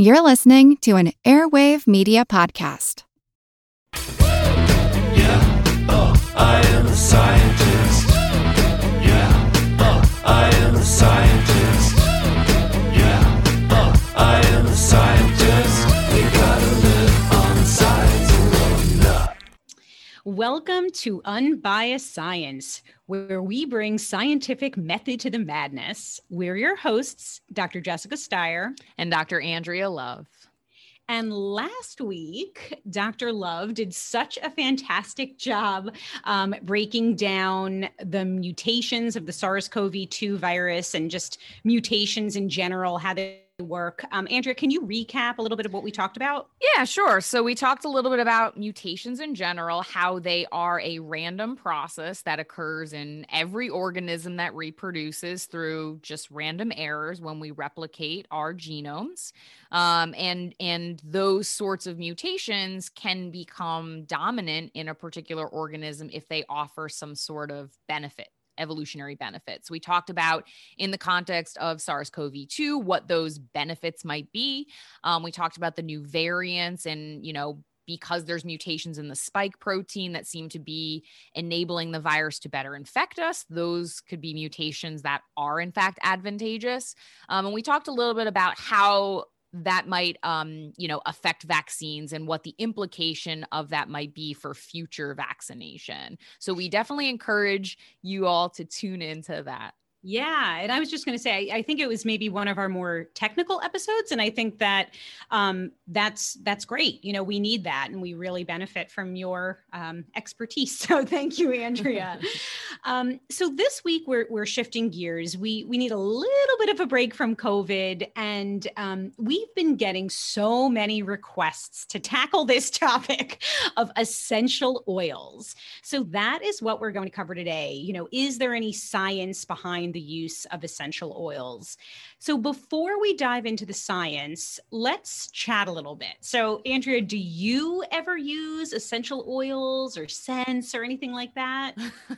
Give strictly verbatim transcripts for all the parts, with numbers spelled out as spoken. You're listening to an Airwave Media Podcast. Yeah, oh, I am a scientist. Yeah, oh, I am a scientist. Yeah, oh, I am a scientist. We gotta live on science alone. Nah. Welcome to Unbiased Science, where we bring scientific method to the madness. We're your hosts, Doctor Jessica Steyer and Doctor Andrea Love. And last week, Doctor Love did such a fantastic job um, breaking down the mutations of the SARS-C o V two virus and just mutations in general, how they work. Um, Andrea, can you recap a little bit of what we talked about? Yeah, sure. So we talked a little bit about mutations in general, how they are a random process that occurs in every organism that reproduces through just random errors when we replicate our genomes. Um, and, and those sorts of mutations can become dominant in a particular organism if they offer some sort of benefit. Evolutionary benefits. We talked about in the context of SARS-C o V two, what those benefits might be. Um, we talked about the new variants and, you know, because there's mutations in the spike protein that seem to be enabling the virus to better infect us, those could be mutations that are in fact advantageous. Um, and we talked a little bit about how that might, um, you know, affect vaccines and what the implication of that might be for future vaccination. So we definitely encourage you all to tune into that. Yeah. And I was just going to say, I, I think it was maybe one of our more technical episodes. And I think that um, that's, that's great. You know, we need that and we really benefit from your um, expertise. So thank you, Andrea. um, so this week we're, we're shifting gears. We, we need a little bit of a break from COVID, and um, we've been getting so many requests to tackle this topic of essential oils. So that is what we're going to cover today. You know, is there any science behind the use of essential oils? So before we dive into the science, let's chat a little bit. So Andrea, do you ever use essential oils or scents or anything like that?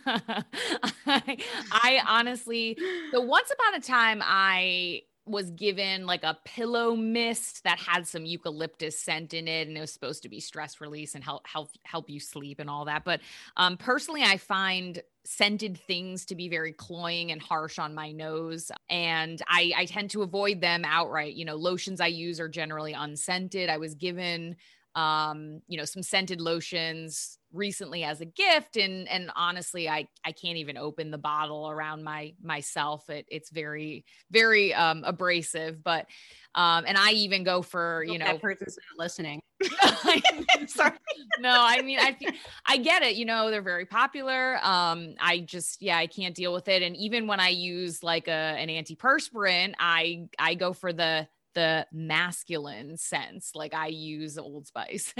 I, I honestly, so once upon a time, I was given like a pillow mist that had some eucalyptus scent in it, and it was supposed to be stress release and help help help you sleep and all that. But um, personally, I find scented things to be very cloying and harsh on my nose, and I, I tend to avoid them outright. You know, lotions I use are generally unscented. I was given, um, you know, some scented lotions recently as a gift, and and honestly, I I can't even open the bottle around my myself. It it's very very um, abrasive, but um, and I even go for you know that person's not listening. Sorry. No, I mean I I get it. You know, they're very popular. Um, I just yeah I can't deal with it. And even when I use like a an antiperspirant, I I go for the the masculine sense. Like I use Old Spice.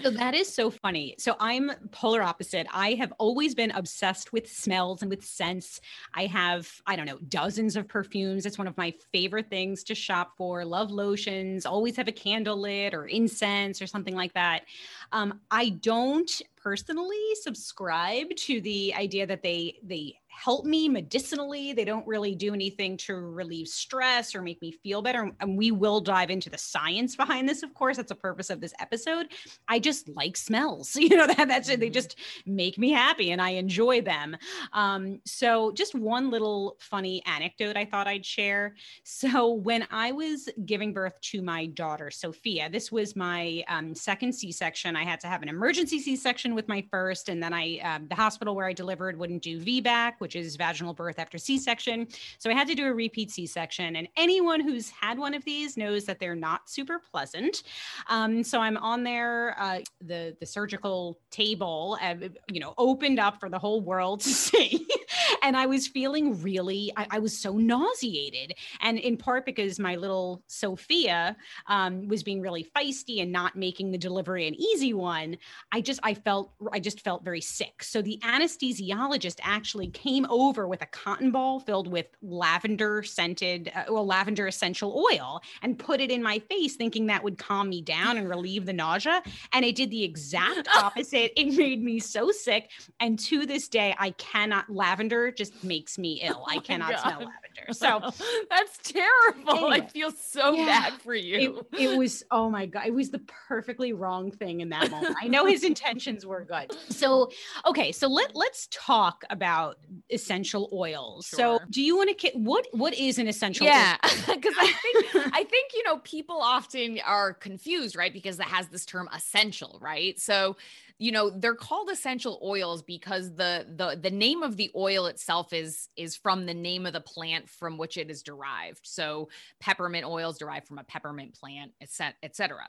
So that is so funny. So I'm polar opposite. I have always been obsessed with smells and with scents. I have, I don't know, dozens of perfumes. It's one of my favorite things to shop for. Love lotions, always have a candle lit or incense or something like that. Um, I don't personally subscribe to the idea that they they help me medicinally. They don't really do anything to relieve stress or make me feel better. And we will dive into the science behind this, of course. That's the purpose of this episode. I just like smells, you know, that, that's it. They just make me happy and I enjoy them. Um, so just one little funny anecdote I thought I'd share. So when I was giving birth to my daughter, Sophia, this was my um, second C-section. I had to have an emergency C-section with my first, and then I, um, the hospital where I delivered wouldn't do V BAC, which is vaginal birth after C-section. So I had to do a repeat C-section. And anyone who's had one of these knows that they're not super pleasant. Um, so I'm on there, uh, the, the surgical table, uh, you know, opened up for the whole world to see. And I was feeling really, I, I was so nauseated. And in part because my little Sophia um, was being really feisty and not making the delivery an easy one. I just, I felt, I just felt very sick. So the anesthesiologist actually came came over with a cotton ball filled with lavender scented uh, well, lavender essential oil and put it in my face, thinking that would calm me down and relieve the nausea. And it did the exact opposite. It made me so sick. And to this day, I cannot lavender lavender just makes me ill. I cannot oh smell lavender. So that's terrible. Anyway, I feel so yeah, bad for you. It, it was, oh my God, it was the perfectly wrong thing in that moment. I know his intentions were good. So, okay. So let, let's talk about essential oils. Sure. So do you want to, what, what is an essential yeah, oil? Yeah. Cause I think, I think, you know, people often are confused, right? Because that has this term essential, right? So, you know, they're called essential oils because the, the, the name of the oil itself is, is from the name of the plant from which it is derived. So peppermint oil is derived from a peppermint plant, et cetera, et cetera.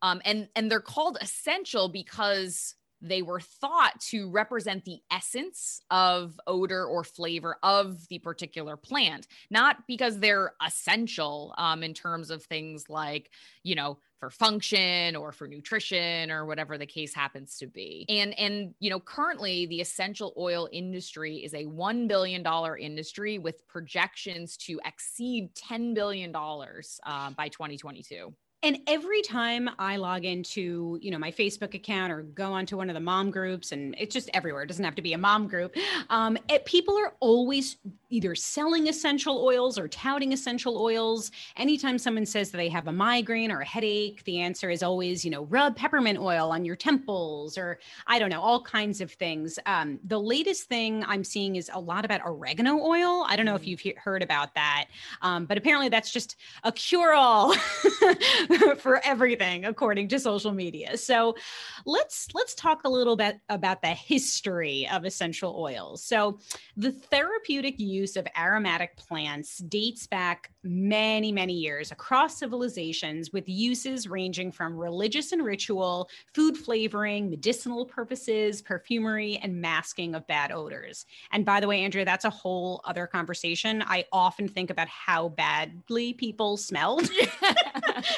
Um, and, and they're called essential because they were thought to represent the essence of odor or flavor of the particular plant, not because they're essential um, in terms of things like, you know, for function or for nutrition or whatever the case happens to be. And, and, you know, currently the essential oil industry is a one billion dollars industry with projections to exceed ten billion dollars uh, by twenty twenty-two. And every time I log into, you know, my Facebook account or go onto one of the mom groups, and it's just everywhere. It doesn't have to be a mom group. Um, it, people are always either selling essential oils or touting essential oils. Anytime someone says that they have a migraine or a headache, the answer is always, you know, rub peppermint oil on your temples, or I don't know, all kinds of things. Um, the latest thing I'm seeing is a lot about oregano oil. I don't know mm. if you've he- heard about that, um, but apparently that's just a cure-all. For everything, according to social media. So let's let's talk a little bit about the history of essential oils. So the therapeutic use of aromatic plants dates back many, many years across civilizations, with uses ranging from religious and ritual, food flavoring, medicinal purposes, perfumery, and masking of bad odors. And by the way, Andrea, that's a whole other conversation. I often think about how badly people smelled.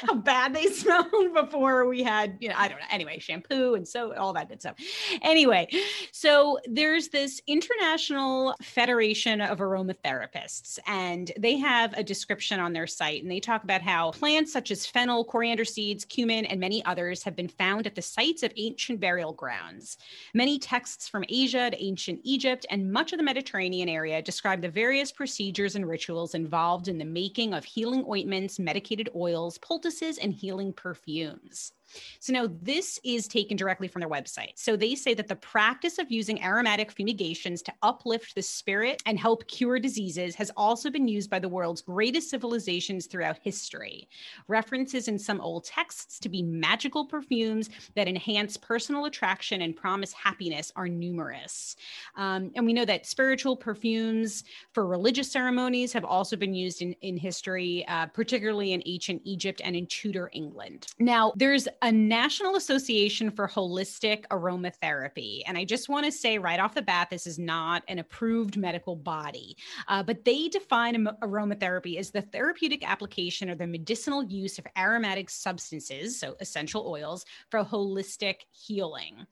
How bad they smelled before we had, you know, I don't know. Anyway, shampoo and soap, all that good stuff. Anyway, so there's this International Federation of Aromatherapists, and they have a description on their site, and they talk about how plants such as fennel, coriander seeds, cumin, and many others have been found at the sites of ancient burial grounds. Many texts from Asia to ancient Egypt and much of the Mediterranean area describe the various procedures and rituals involved in the making of healing ointments, medicated oils, poultices, and healing perfumes. So now this is taken directly from their website. So they say that the practice of using aromatic fumigations to uplift the spirit and help cure diseases has also been used by the world's greatest civilizations throughout history. References in some old texts to be magical perfumes that enhance personal attraction and promise happiness are numerous. Um, and we know that spiritual perfumes for religious ceremonies have also been used in, in history, uh, particularly in ancient Egypt and in Tudor England. Now, there's a National Association for Holistic Aromatherapy. And I just want to say right off the bat, this is not an approved medical body, uh, but they define aromatherapy as the therapeutic application or the medicinal use of aromatic substances, so essential oils, for holistic healing.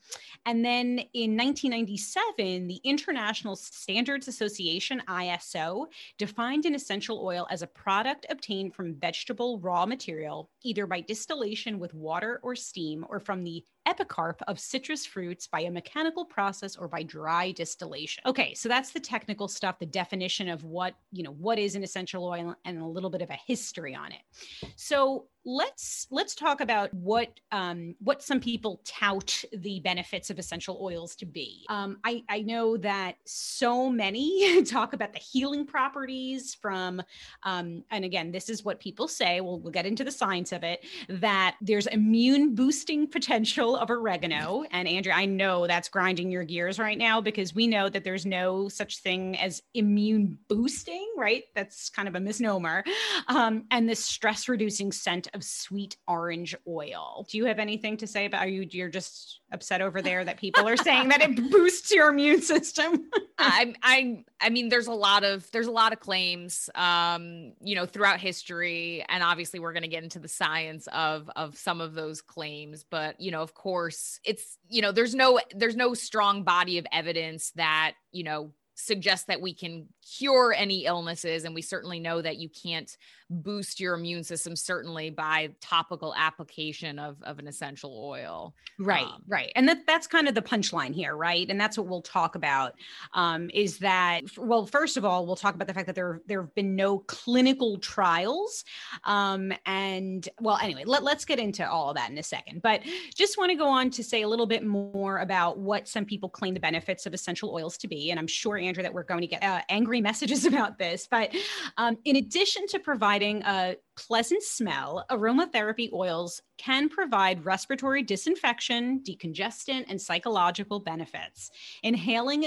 And then in nineteen ninety-seven, the International Standards Association, I S O, defined an essential oil as a product obtained from vegetable raw material, either by distillation with water or steam, or from the epicarp of citrus fruits by a mechanical process or by dry distillation. Okay, so that's the technical stuff, the definition of what, you know, what is an essential oil and a little bit of a history on it. So let's let's talk about what um, what some people tout the benefits of essential oils to be. Um, I, I know that so many talk about the healing properties from, um, and again, this is what people say, we'll, we'll get into the science of it, that there's immune boosting potential of oregano. And Andrea, I know that's grinding your gears right now, because we know that there's no such thing as immune boosting, right? That's kind of a misnomer. Um, and the stress reducing scent of sweet orange oil. Do you have anything to say about, are you, you're just upset over there that people are saying that it boosts your immune system? I, I, I mean, there's a lot of, there's a lot of claims, um, you know, throughout history. And obviously we're going to get into the science of, of some of those claims, but, you know, of course it's, you know, there's no, there's no strong body of evidence that, you know, suggest that we can cure any illnesses. And we certainly know that you can't boost your immune system, certainly by topical application of, of an essential oil. Right, um, right. And that, that's kind of the punchline here, right? And that's what we'll talk about um, is that, well, first of all, we'll talk about the fact that there, there have been no clinical trials. Um, and well, anyway, let, let's get into all of that in a second. But just want to go on to say a little bit more about what some people claim the benefits of essential oils to be. And I'm sure, Andrew, that we're going to get uh, angry messages about this. But um, in addition to providing a pleasant smell, aromatherapy oils can provide respiratory disinfection, decongestant, and psychological benefits. Inhaling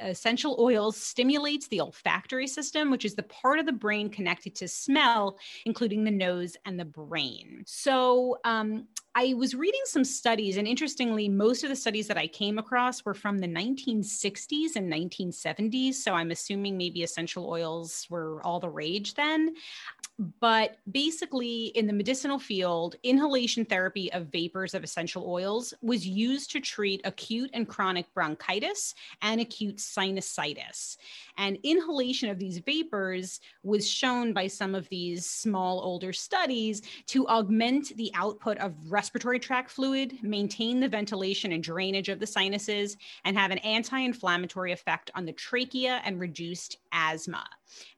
essential oils stimulates the olfactory system, which is the part of the brain connected to smell, including the nose and the brain. So um, I was reading some studies, and interestingly, most of the studies that I came across were from the nineteen sixties and nineteen seventies. So I'm assuming maybe essential oils were all the rage then. But basically, in the medicinal field, inhalation therapy of vapors of essential oils was used to treat acute and chronic bronchitis and acute sinusitis. And inhalation of these vapors was shown by some of these small older studies to augment the output of respiratory tract fluid, maintain the ventilation and drainage of the sinuses, and have an anti-inflammatory effect on the trachea and reduced asthma.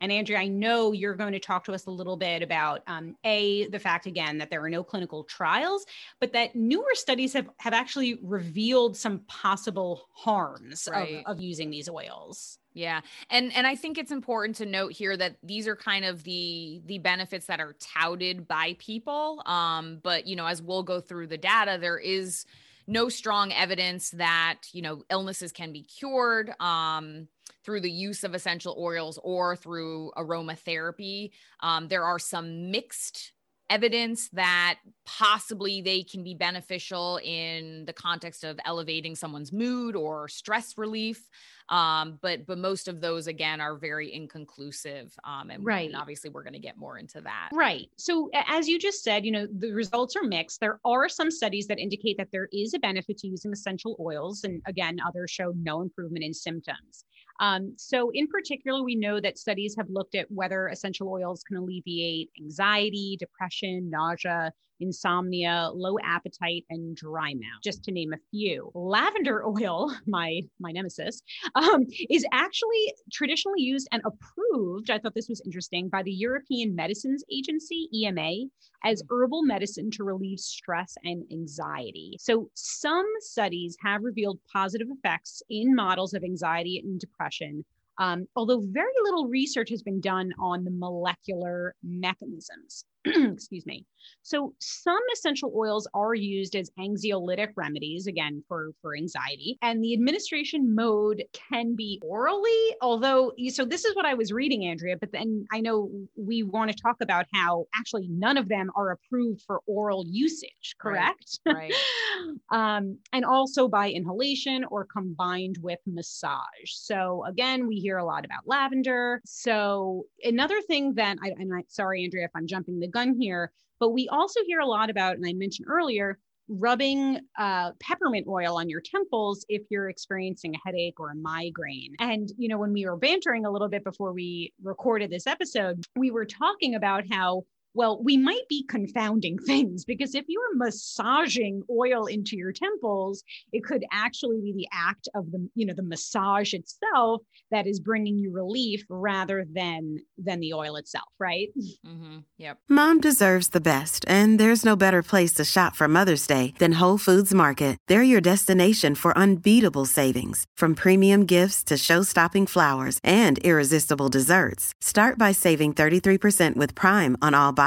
And Andrea, I know you're going to talk to us a little bit about, um, A, the fact, again, that there are no clinical trials, but that newer studies have, have actually revealed some possible harms right. of, of using these oils. Yeah. And, and I think it's important to note here that these are kind of the, the benefits that are touted by people. Um, but, you know, as we'll go through the data, there is no strong evidence that, you know, illnesses can be cured, um, through the use of essential oils or through aromatherapy. Um, there are some mixed evidence that possibly they can be beneficial in the context of elevating someone's mood or stress relief. Um, but, but most of those, again, are very inconclusive. Um, and, right. and obviously we're going to get more into that. Right. So as you just said, you know, the results are mixed. There are some studies that indicate that there is a benefit to using essential oils. And again, others show no improvement in symptoms. Um, so in particular, we know that studies have looked at whether essential oils can alleviate anxiety, depression, nausea, insomnia, low appetite, and dry mouth, just to name a few. Lavender oil, my my nemesis, um, is actually traditionally used and approved, I thought this was interesting, by the European Medicines Agency, E M A, as herbal medicine to relieve stress and anxiety. So some studies have revealed positive effects in models of anxiety and depression, um, although very little research has been done on the molecular mechanisms. Excuse me. So some essential oils are used as anxiolytic remedies, again, for, for anxiety. And the administration mode can be orally, although, so this is what I was reading, Andrea, but then I know we want to talk about how actually none of them are approved for oral usage, correct? Right. right. um, and also by inhalation or combined with massage. So again, we hear a lot about lavender. So another thing that, I, and I'm sorry, Andrea, if I'm jumping the gun here, but we also hear a lot about, and I mentioned earlier, rubbing uh, peppermint oil on your temples if you're experiencing a headache or a migraine. And, you know, when we were bantering a little bit before we recorded this episode, we were talking about how, well, we might be confounding things, because if you are massaging oil into your temples, it could actually be the act of the, you know, the massage itself that is bringing you relief rather than, than the oil itself, right? Mm-hmm. Yep. Mom deserves the best, and there's no better place to shop for Mother's Day than Whole Foods Market. They're your destination for unbeatable savings, from premium gifts to show-stopping flowers and irresistible desserts. Start by saving thirty-three percent with Prime on all bodies.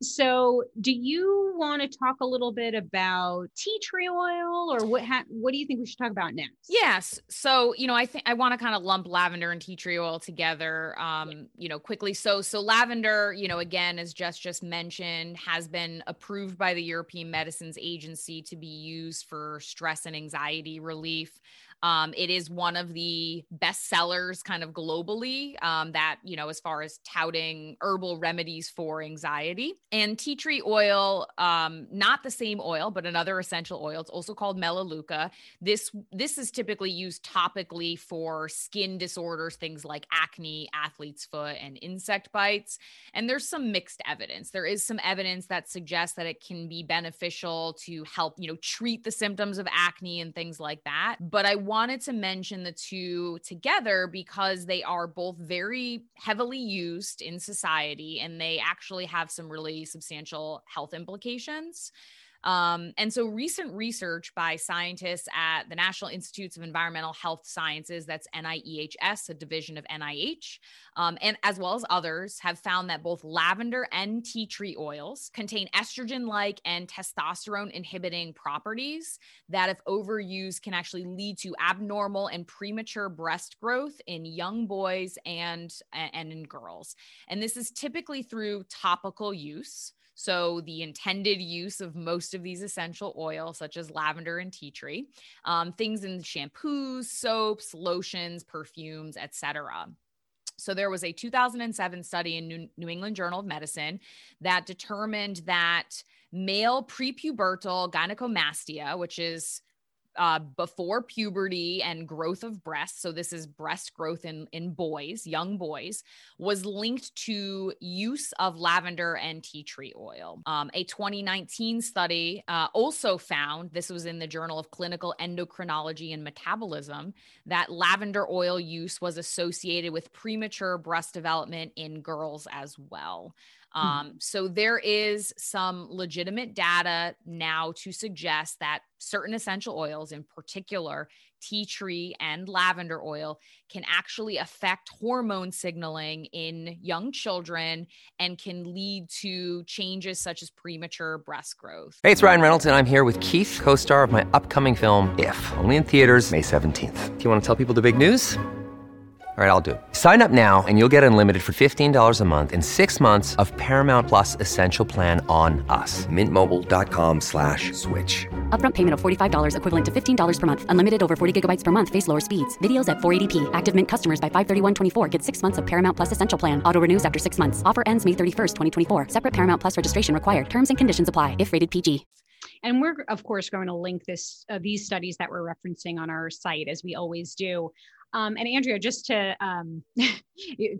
so do you want to talk a little bit about tea tree oil, or what ha- what do you think we should talk about next? Yes. So, you know, I think I want to kind of lump lavender and tea tree oil together, um, yeah. you know, quickly. So, so lavender, you know, again, as Jess just mentioned, has been approved by the European Medicines Agency to be used for stress and anxiety relief. Um, it is one of the best sellers kind of globally, um, that, you know, as far as touting herbal remedies for anxiety. And tea tree oil, um, not the same oil, but another essential oil. It's also called Melaleuca. This, this is typically used topically for skin disorders, things like acne, athlete's foot, and insect bites. And there's some mixed evidence. There is some evidence that suggests that it can be beneficial to help, you know, treat the symptoms of acne and things like that. But I wanted to mention the two together because they are both very heavily used in society, and they actually have some really substantial health implications. Um, and so recent research by scientists at the National Institutes of Environmental Health Sciences, that's N I E H S, a division of N I H, um, and as well as others, have found that both lavender and tea tree oils contain estrogen-like and testosterone-inhibiting properties that, if overused, can actually lead to abnormal and premature breast growth in young boys and, and in girls. And this is typically through topical use. So the intended use of most of these essential oils, such as lavender and tea tree, um, things in shampoos, soaps, lotions, perfumes, et cetera. So there was a two thousand seven study in New, New England Journal of Medicine that determined that male prepubertal gynecomastia, which is Uh, before puberty and growth of breasts, so this is breast growth in, in boys, young boys, was linked to use of lavender and tea tree oil. Um, a twenty nineteen study uh, also found, this was in the Journal of Clinical Endocrinology and Metabolism, that lavender oil use was associated with premature breast development in girls as well. Um, so there is some legitimate data now to suggest that certain essential oils, in particular tea tree and lavender oil, can actually affect hormone signaling in young children and can lead to changes such as premature breast growth. Hey, it's Ryan Reynolds, and I'm here with Keith, co-star of my upcoming film, If, only in theaters May seventeenth. Do you want to tell people the big news? All right, I'll do it. Sign up now and you'll get unlimited for fifteen dollars a month and six months of Paramount Plus Essential Plan on us. Mint Mobile dot com slash switch. Upfront payment of forty-five dollars equivalent to fifteen dollars per month. Unlimited over forty gigabytes per month. Face lower speeds. Videos at four eighty p. Active Mint customers by five thirty-one twenty-four get six months of Paramount Plus Essential Plan. Auto renews after six months. Offer ends May thirty-first, twenty twenty-four. Separate Paramount Plus registration required. Terms and conditions apply if rated P G. And we're, of course, going to link this uh, these studies that we're referencing on our site, as we always do. Um, and Andrea, just to um,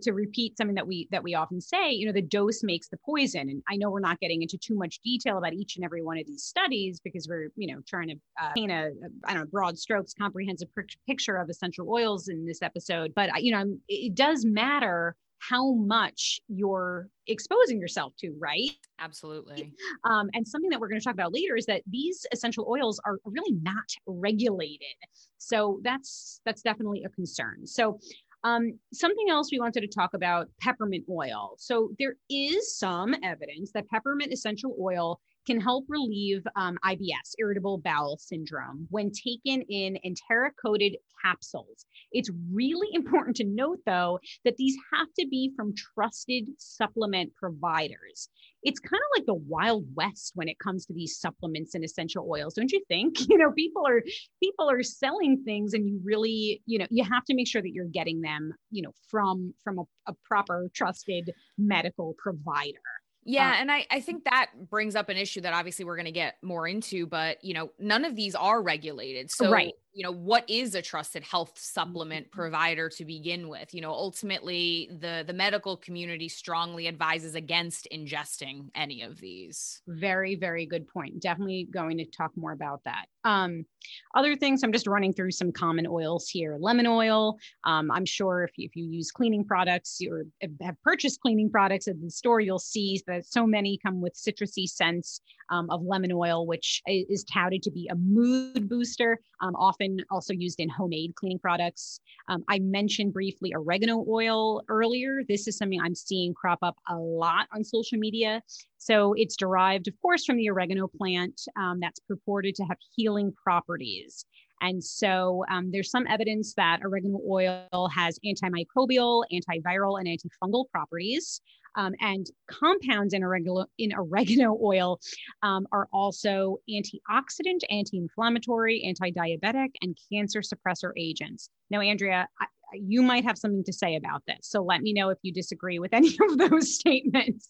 to repeat something that we that we often say, you know, the dose makes the poison. And I know we're not getting into too much detail about each and every one of these studies because we're, you know, trying to uh, paint a, I don't know, broad strokes, comprehensive pr- picture of essential oils in this episode. But, you know, it does matter how much you're exposing yourself to, right? Absolutely. Um, and something that we're going to talk about later is that these essential oils are really not regulated. So that's, that's definitely a concern. So um, something else we wanted to talk about, peppermint oil. So there is some evidence that peppermint essential oil can help relieve um, I B S, irritable bowel syndrome, when taken in enteric-coated capsules. It's really important to note, though, that these have to be from trusted supplement providers. It's kind of like the Wild West when it comes to these supplements and essential oils, don't you think? You know, people are people are selling things, and you really, you know, you have to make sure that you're getting them, you know, from from a, a proper trusted medical provider. Yeah. And I, I think that brings up an issue that obviously we're going to get more into, but, you know, none of these are regulated. So, right. You know, what is a trusted health supplement provider to begin with? You know, ultimately the, the medical community strongly advises against ingesting any of these. Very, very good point. Definitely going to talk more about that. Um, other things, I'm just running through some common oils here. Lemon oil. Um, I'm sure if you, if you use cleaning products or have purchased cleaning products at the store, you'll see that so many come with citrusy scents um, of lemon oil, which is touted to be a mood booster, um, often also used in homemade cleaning products. Um, I mentioned briefly oregano oil earlier. This is something I'm seeing crop up a lot on social media. So it's derived, of course, from the oregano plant um, that's purported to have healing properties. And so um, there's some evidence that oregano oil has antimicrobial, antiviral, and antifungal properties. Um, and compounds in oregano, in oregano oil um, are also antioxidant, anti-inflammatory, anti-diabetic, and cancer suppressor agents. Now, Andrea, I, you might have something to say about this. So let me know if you disagree with any of those statements.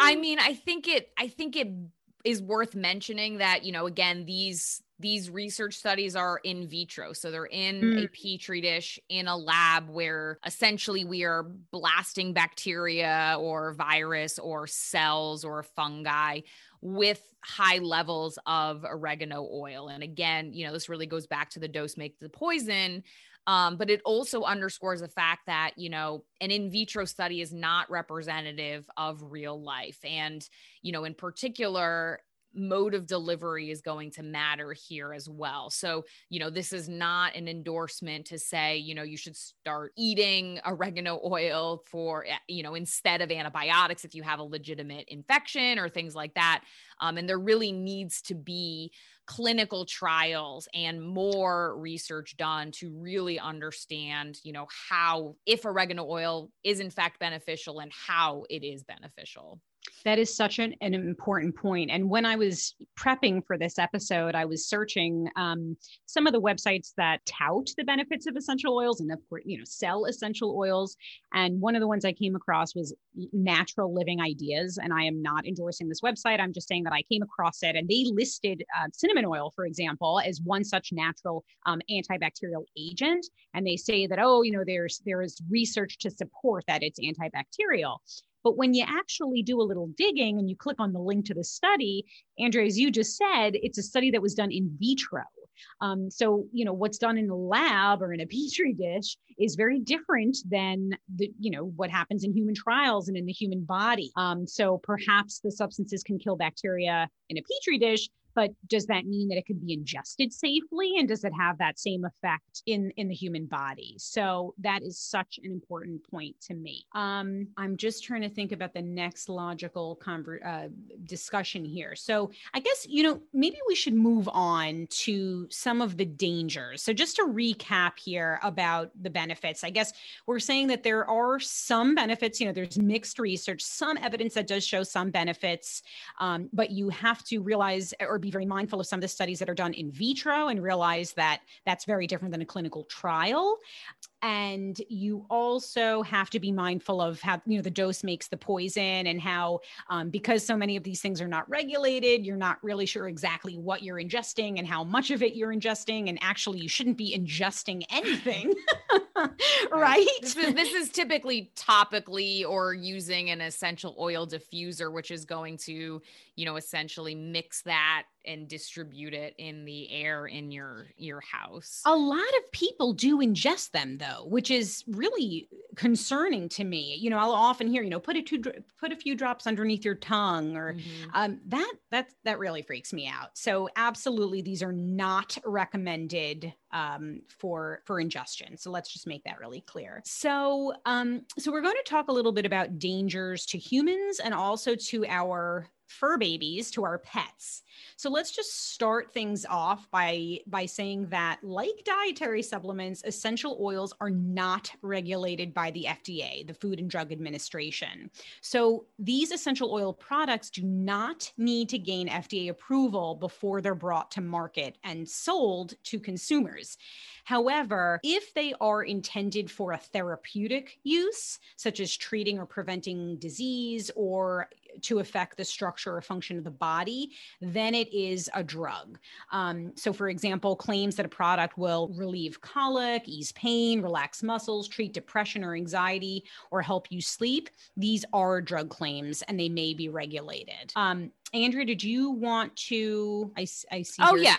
I mean, I think it, I think it is worth mentioning that, you know, again, these, these research studies are in vitro. So they're in mm. a petri dish in a lab where essentially we are blasting bacteria or virus or cells or fungi with high levels of oregano oil. And again, you know, this really goes back to the dose makes the poison. Um, but it also underscores the fact that, you know, an in vitro study is not representative of real life. And, you know, in particular, mode of delivery is going to matter here as well. So, you know, this is not an endorsement to say, you know, you should start eating oregano oil for, you know, instead of antibiotics if you have a legitimate infection or things like that. Um, and there really needs to be clinical trials and more research done to really understand, you know, how, if oregano oil is in fact beneficial and how it is beneficial. That is such an, an important point. And when I was prepping for this episode, I was searching um, some of the websites that tout the benefits of essential oils and, of course, you know, sell essential oils. And one of the ones I came across was Natural Living Ideas. And I am not endorsing this website. I'm just saying that I came across it, and they listed uh, cinnamon oil, for example, as one such natural um, antibacterial agent. And they say that, oh, you know, there's there is research to support that it's antibacterial. But when you actually do a little digging and you click on the link to the study, Andrea, as you just said, it's a study that was done in vitro. Um, so, you know, what's done in the lab or in a petri dish is very different than the, you know, what happens in human trials and in the human body. Um, so perhaps the substances can kill bacteria in a petri dish, but does that mean that it could be ingested safely? And does it have that same effect in, in the human body? So that is such an important point to me. Um, I'm just trying to think about the next logical conver- uh, discussion here. So I guess, you know, maybe we should move on to some of the dangers. So just to recap here about the benefits, I guess we're saying that there are some benefits, you know, there's mixed research, some evidence that does show some benefits, um, but you have to realize or be be very mindful of some of the studies that are done in vitro and realize that that's very different than a clinical trial. And you also have to be mindful of how, you know, the dose makes the poison and how, um, because so many of these things are not regulated, you're not really sure exactly what you're ingesting and how much of it you're ingesting. And actually you shouldn't be ingesting anything, right? This is, this is typically topically or using an essential oil diffuser, which is going to, you know, essentially mix that and distribute it in the air in your, your house. A lot of people do ingest them though, which is really concerning to me. You know, I'll often hear, you know, put a two, put a few drops underneath your tongue or mm-hmm. um, that, that, that really freaks me out. So absolutely. These are not recommended um, for, for ingestion. So let's just make that really clear. So, um, so we're going to talk a little bit about dangers to humans and also to our fur babies, to our pets. So let's just start things off by, by saying that, like dietary supplements, essential oils are not regulated by the F D A, the Food and Drug Administration. So these essential oil products do not need to gain F D A approval before they're brought to market and sold to consumers. However, if they are intended for a therapeutic use, such as treating or preventing disease or to affect the structure or function of the body, then it is a drug. Um, so for example, claims that a product will relieve colic, ease pain, relax muscles, treat depression or anxiety, or help you sleep, these are drug claims and they may be regulated. Um, Andrea, did you want to, I, I see. Oh your- yeah.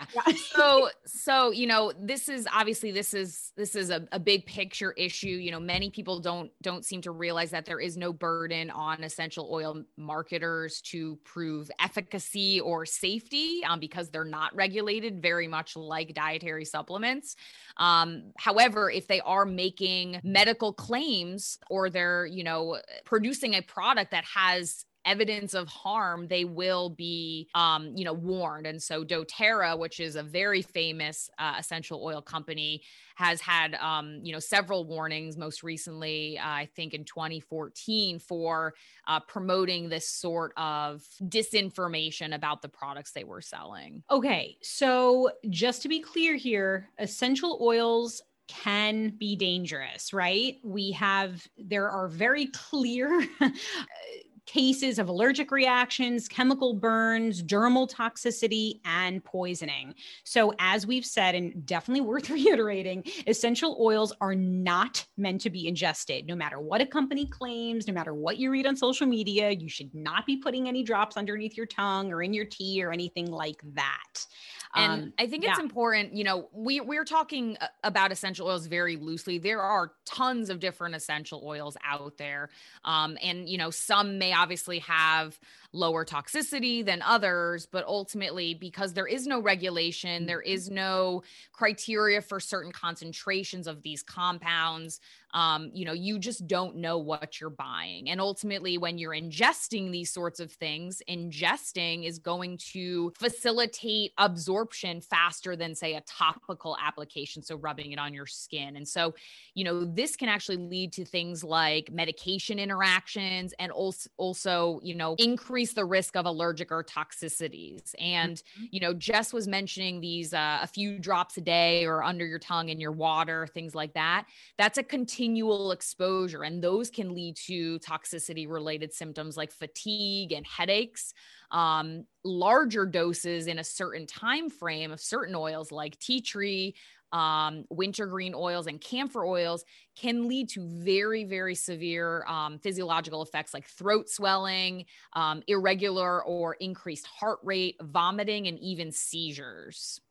so, so, you know, this is obviously, this is, this is a, a big picture issue. You know, many people don't, don't seem to realize that there is no burden on essential oil marketers to prove efficacy or safety um, because they're not regulated, very much like dietary supplements. Um, however, if they are making medical claims or they're, you know, producing a product that has evidence of harm, they will be, um, you know, warned. And so doTERRA, which is a very famous uh, essential oil company, has had, um, you know, several warnings, most recently, uh, I think in twenty fourteen, for uh, promoting this sort of disinformation about the products they were selling. Okay. So just to be clear here, essential oils can be dangerous, right? We have, there are very clear cases of allergic reactions, chemical burns, dermal toxicity, and poisoning. So as we've said, and definitely worth reiterating, essential oils are not meant to be ingested. No matter what a company claims, no matter what you read on social media, you should not be putting any drops underneath your tongue or in your tea or anything like that. And um, I think it's yeah. important, you know, we, we're talking about essential oils very loosely. There are tons of different essential oils out there. Um, and, you know, some may obviously have lower toxicity than others, but ultimately, because there is no regulation, there is no criteria for certain concentrations of these compounds, um, you know, you just don't know what you're buying. And ultimately, when you're ingesting these sorts of things, ingesting is going to facilitate absorption faster than, say, a topical application, so rubbing it on your skin. And so, you know, this can actually lead to things like medication interactions and also, also you know, increase the risk of allergic or toxicities. And, you know, Jess was mentioning these, uh, a few drops a day or under your tongue in your water, things like that. That's a continual exposure. And those can lead to toxicity related symptoms like fatigue and headaches. Um, larger doses in a certain time frame of certain oils like tea tree, um, wintergreen oils and camphor oils can lead to very, very severe um, physiological effects like throat swelling, um, irregular or increased heart rate, vomiting, and even seizures.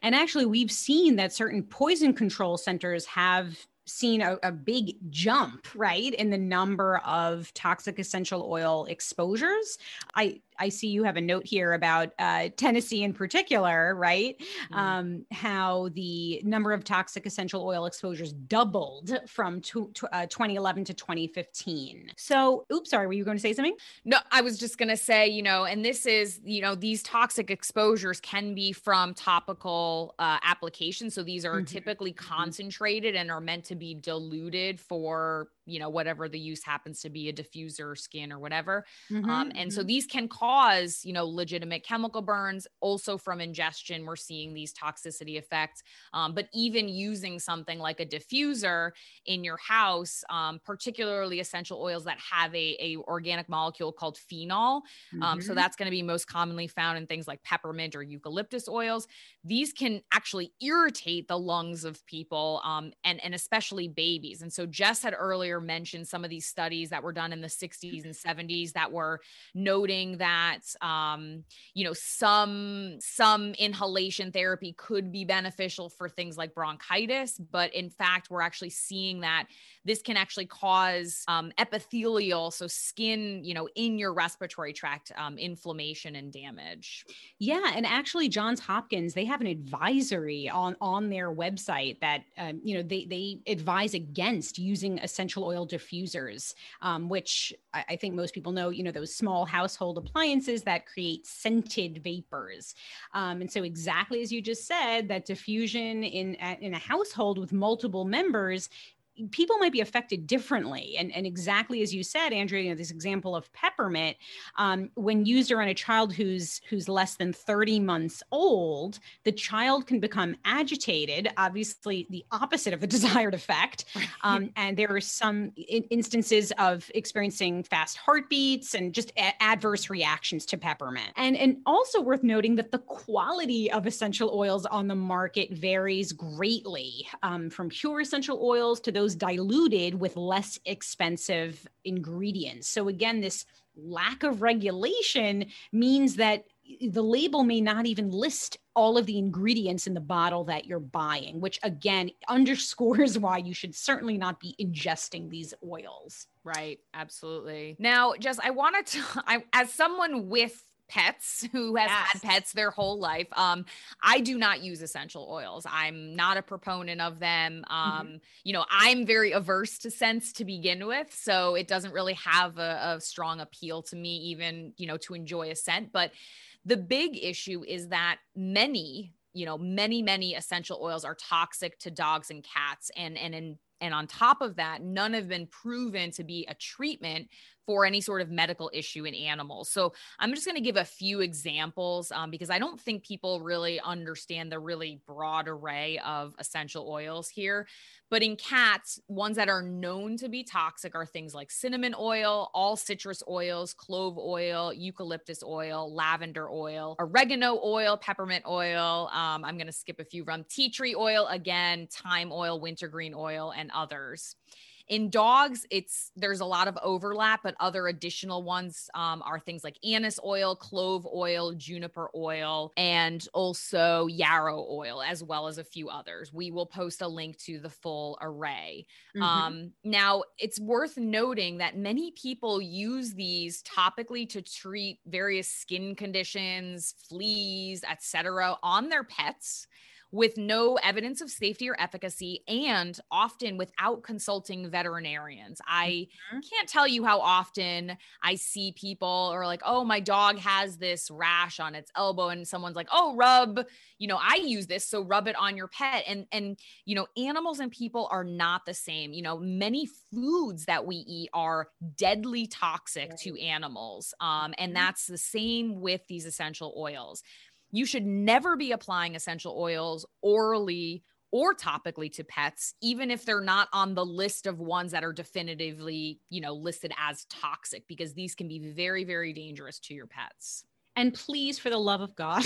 And actually, we've seen that certain poison control centers have seen a, a big jump, right, in the number of toxic essential oil exposures. I I see you have a note here about uh, Tennessee in particular, right? Mm-hmm. Um, how the number of toxic essential oil exposures doubled from to, to, uh, twenty eleven to twenty fifteen. So, oops, sorry, were you going to say something? No, I was just going to say, you know, and this is, you know, these toxic exposures can be from topical uh, applications. So these are mm-hmm. typically concentrated and are meant to be diluted for, you know, whatever the use happens to be, a diffuser or skin or whatever. Mm-hmm. Um, and so these can cause cause, you know, legitimate chemical burns. Also from ingestion, we're seeing these toxicity effects. Um, but even using something like a diffuser in your house, um, particularly essential oils that have a, a organic molecule called phenol. Um, mm-hmm. So that's going to be most commonly found in things like peppermint or eucalyptus oils. These can actually irritate the lungs of people, um, and, and especially babies. And so Jess had earlier mentioned some of these studies that were done in the sixties and seventies that were noting that That, um, you know, some some inhalation therapy could be beneficial for things like bronchitis, but in fact, we're actually seeing that this can actually cause um, epithelial, so skin, you know, in your respiratory tract, um, inflammation and damage. Yeah, and actually, Johns Hopkins, they have an advisory on on their website that um, you know they they advise against using essential oil diffusers, um, which I, I think most people know. You know, those small household appliances. appliances that create scented vapors. Um, and so exactly as you just said, that diffusion in, in a household with multiple members, people might be affected differently. And, and exactly as you said, Andrea, you know, this example of peppermint, um, when used around a child who's who's less than thirty months old, the child can become agitated, obviously the opposite of the desired effect. Um, and there are some in- instances of experiencing fast heartbeats and just a- adverse reactions to peppermint. And, and also worth noting that the quality of essential oils on the market varies greatly, um, from pure essential oils to those diluted with less expensive ingredients. So again, this lack of regulation means that the label may not even list all of the ingredients in the bottle that you're buying, which again underscores why you should certainly not be ingesting these oils. Right. Absolutely. Now, Jess, I wanted to, I, as someone with pets, who has yes. had pets their whole life. Um, I do not use essential oils. I'm not a proponent of them. Um, mm-hmm. You know, I'm very averse to scents to begin with, so it doesn't really have a, a strong appeal to me, even, you know, to enjoy a scent. But the big issue is that many, you know, many, many essential oils are toxic to dogs and cats. And, and in And on top of that, none have been proven to be a treatment for any sort of medical issue in animals. So I'm just going to give a few examples um, because I don't think people really understand the really broad array of essential oils here. But in cats, ones that are known to be toxic are things like cinnamon oil, all citrus oils, clove oil, eucalyptus oil, lavender oil, oregano oil, peppermint oil. Um, I'm going to skip a few from tea tree oil, again, thyme oil, wintergreen oil, and others. In dogs, it's there's a lot of overlap, but other additional ones um, are things like anise oil, clove oil, juniper oil, and also yarrow oil, as well as a few others. We will post a link to the full array. Mm-hmm. Um, now, it's worth noting that many people use these topically to treat various skin conditions, fleas, et cetera, on their pets, with no evidence of safety or efficacy, and often without consulting veterinarians. I mm-hmm. can't tell you how often I see people or like, oh, my dog has this rash on its elbow, and someone's like, oh, rub, you know, I use this, so rub it on your pet. And, and, you know, animals and people are not the same. You know, many foods that we eat are deadly toxic right. to animals. Um, and mm-hmm. that's the same with these essential oils. You should never be applying essential oils orally or topically to pets, even if they're not on the list of ones that are definitively, you know, listed as toxic, because these can be very, very dangerous to your pets. And please, for the love of God,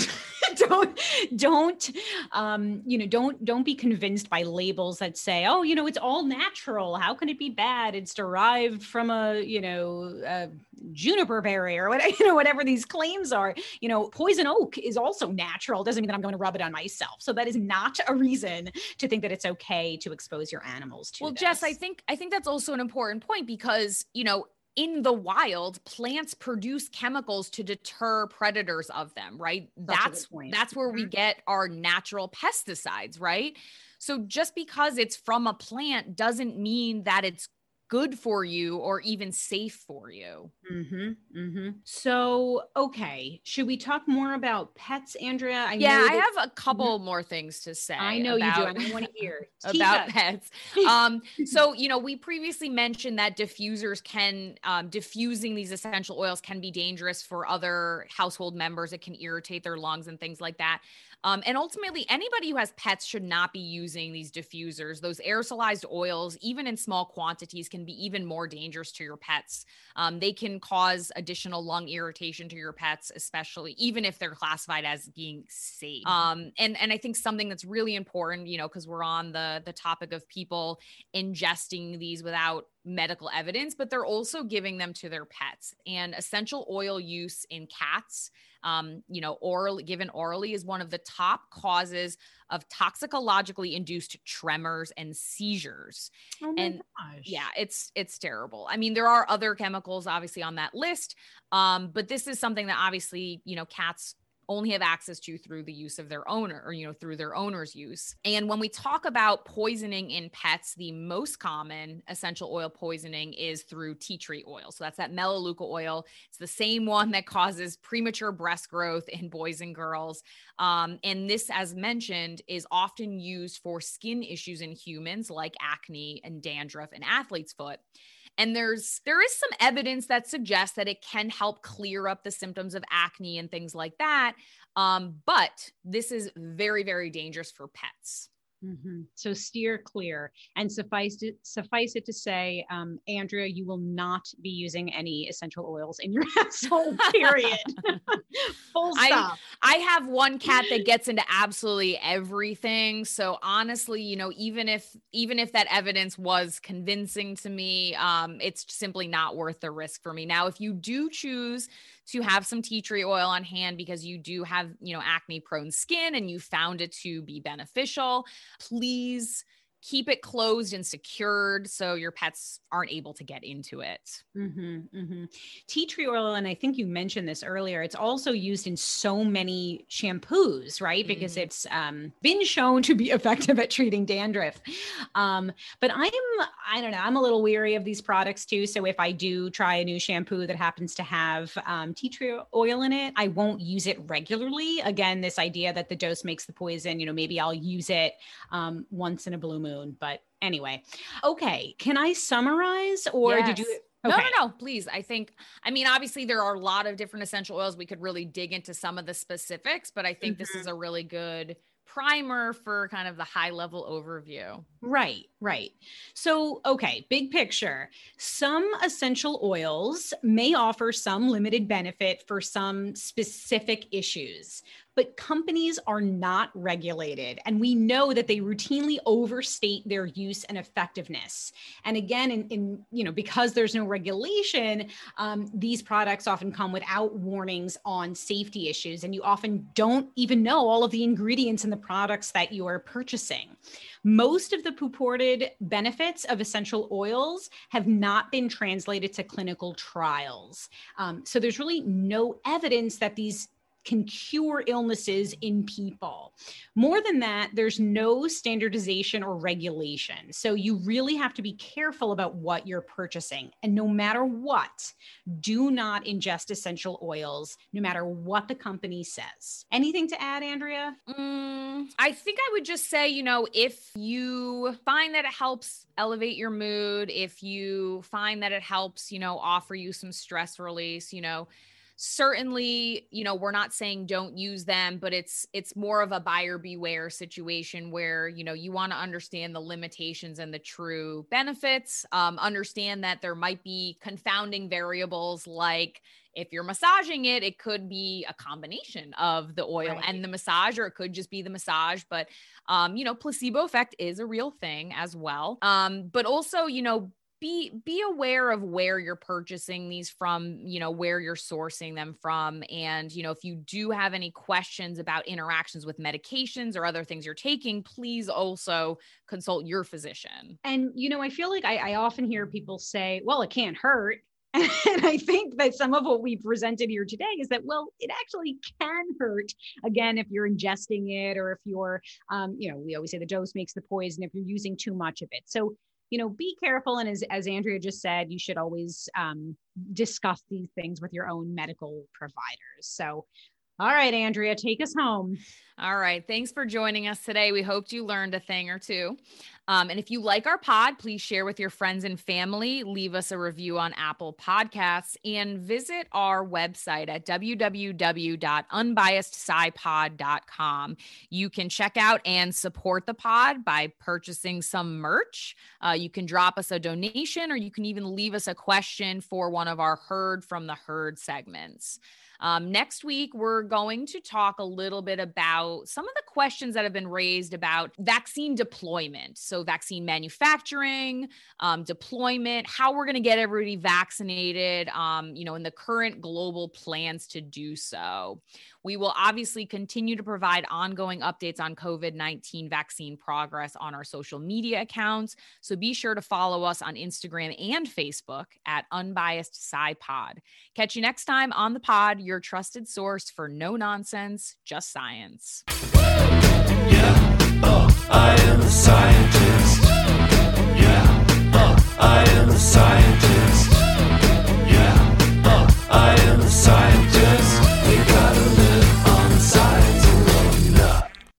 don't, don't, um, you know, don't, don't be convinced by labels that say, oh, you know, it's all natural. How can it be bad? It's derived from a, you know, a juniper berry or whatever, you know, whatever these claims are. You know, poison oak is also natural. Doesn't mean that I'm going to rub it on myself. So that is not a reason to think that it's okay to expose your animals to Well, this. Jess, I think, I think that's also an important point because, you know, in the wild, plants produce chemicals to deter predators of them, right? That's, that's where we get our natural pesticides, right? So just because it's from a plant doesn't mean that it's good for you or even safe for you. Mm-hmm, mm-hmm. So, okay. Should we talk more about pets, Andrea? I yeah, know that- I have a couple more things to say. I know about, you do. I want to hear about pets. Um, so, you know, we previously mentioned that diffusers can, um, diffusing these essential oils can be dangerous for other household members. It can irritate their lungs and things like that. Um, and ultimately, anybody who has pets should not be using these diffusers. Those aerosolized oils, even in small quantities, can be even more dangerous to your pets. Um, they can cause additional lung irritation to your pets, especially even if they're classified as being safe. Um, and, and I think something that's really important, you know, because we're on the, the topic of people ingesting these without medical evidence, but they're also giving them to their pets. And essential oil use in cats, um, you know, oral, given orally, is one of the top causes of toxicologically induced tremors and seizures. Oh my and gosh. Yeah, it's, it's terrible. I mean, there are other chemicals obviously on that list. Um, but this is something that obviously, you know, cats only have access to through the use of their owner, or, you know, through their owner's use. And when we talk about poisoning in pets, the most common essential oil poisoning is through tea tree oil. So that's that Melaleuca oil. It's the same one that causes premature breast growth in boys and girls. Um, and this, as mentioned, is often used for skin issues in humans like acne and dandruff and athlete's foot. And there's, there is some evidence that suggests that it can help clear up the symptoms of acne and things like that. Um, but this is very, very dangerous for pets. Mm-hmm. So steer clear, and suffice it, suffice it to say, um, Andrea, you will not be using any essential oils in your household, period. Full stop. I, I have one cat that gets into absolutely everything. So honestly, you know, even if, even if that evidence was convincing to me, um, it's simply not worth the risk for me. Now, if you do choose to have some tea tree oil on hand because you do have, you know, acne prone skin and you found it to be beneficial, please keep it closed and secured so your pets aren't able to get into it. Mm-hmm, mm-hmm. Tea tree oil, and I think you mentioned this earlier, it's also used in so many shampoos, right? Mm-hmm. Because it's um, been shown to be effective at treating dandruff. Um, but I'm, I don't know, I'm a little weary of these products too. So if I do try a new shampoo that happens to have um, tea tree oil in it, I won't use it regularly. Again, this idea that the dose makes the poison, you know, maybe I'll use it um, once in a blue moon. But anyway, okay. Can I summarize or yes. did you? Okay. No, no, no, please. I think, I mean, obviously there are a lot of different essential oils. We could really dig into some of the specifics, but I think mm-hmm. this is a really good primer for kind of the high level overview. Right, right. So, okay, big picture. Some essential oils may offer some limited benefit for some specific issues, but companies are not regulated. And we know that they routinely overstate their use and effectiveness. And again, in, in you know, because there's no regulation, um, these products often come without warnings on safety issues. And you often don't even know all of the ingredients in the products that you are purchasing. Most of the purported benefits of essential oils have not been translated to clinical trials. Um, so there's really no evidence that these can cure illnesses in people. More than that, there's no standardization or regulation. So you really have to be careful about what you're purchasing. And no matter what, do not ingest essential oils, no matter what the company says. Anything to add, Andrea? Mm, I think I would just say, you know, if you find that it helps elevate your mood, if you find that it helps, you know, offer you some stress release, you know, certainly, you know, we're not saying don't use them, but it's, it's more of a buyer beware situation where, you know, you want to understand the limitations and the true benefits, um, understand that there might be confounding variables. Like if you're massaging it, it could be a combination of the oil right. and the massage, or it could just be the massage, but, um, you know, placebo effect is a real thing as well. Um, but also, you know, Be be aware of where you're purchasing these from, you know, where you're sourcing them from. And, you know, if you do have any questions about interactions with medications or other things you're taking, please also consult your physician. And, you know, I feel like I, I often hear people say, well, it can't hurt. And I think that some of what we presented here today is that, well, it actually can hurt, again, if you're ingesting it or if you're, um, you know, we always say the dose makes the poison if you're using too much of it. So, you know, be careful. And as, as Andrea just said, you should always um, discuss these things with your own medical providers. So, all right, Andrea, take us home. All right. Thanks for joining us today. We hoped you learned a thing or two. Um, and if you like our pod, please share with your friends and family, leave us a review on Apple Podcasts, and visit our website at w w w dot unbiased sci pod dot com. You can check out and support the pod by purchasing some merch. Uh, you can drop us a donation, or you can even leave us a question for one of our Heard from the Herd segments. Um, next week, we're going to talk a little bit about some of the questions that have been raised about vaccine deployment. So vaccine manufacturing, um, deployment, how we're going to get everybody vaccinated, um, you know, in the current global plans to do so. We will obviously continue to provide ongoing updates on COVID nineteen vaccine progress on our social media accounts. So be sure to follow us on Instagram and Facebook at Unbiased SciPod. Catch you next time on the pod, your trusted source for no nonsense, just science. Yeah, oh, I am a scientist. Yeah, oh, I am a scientist.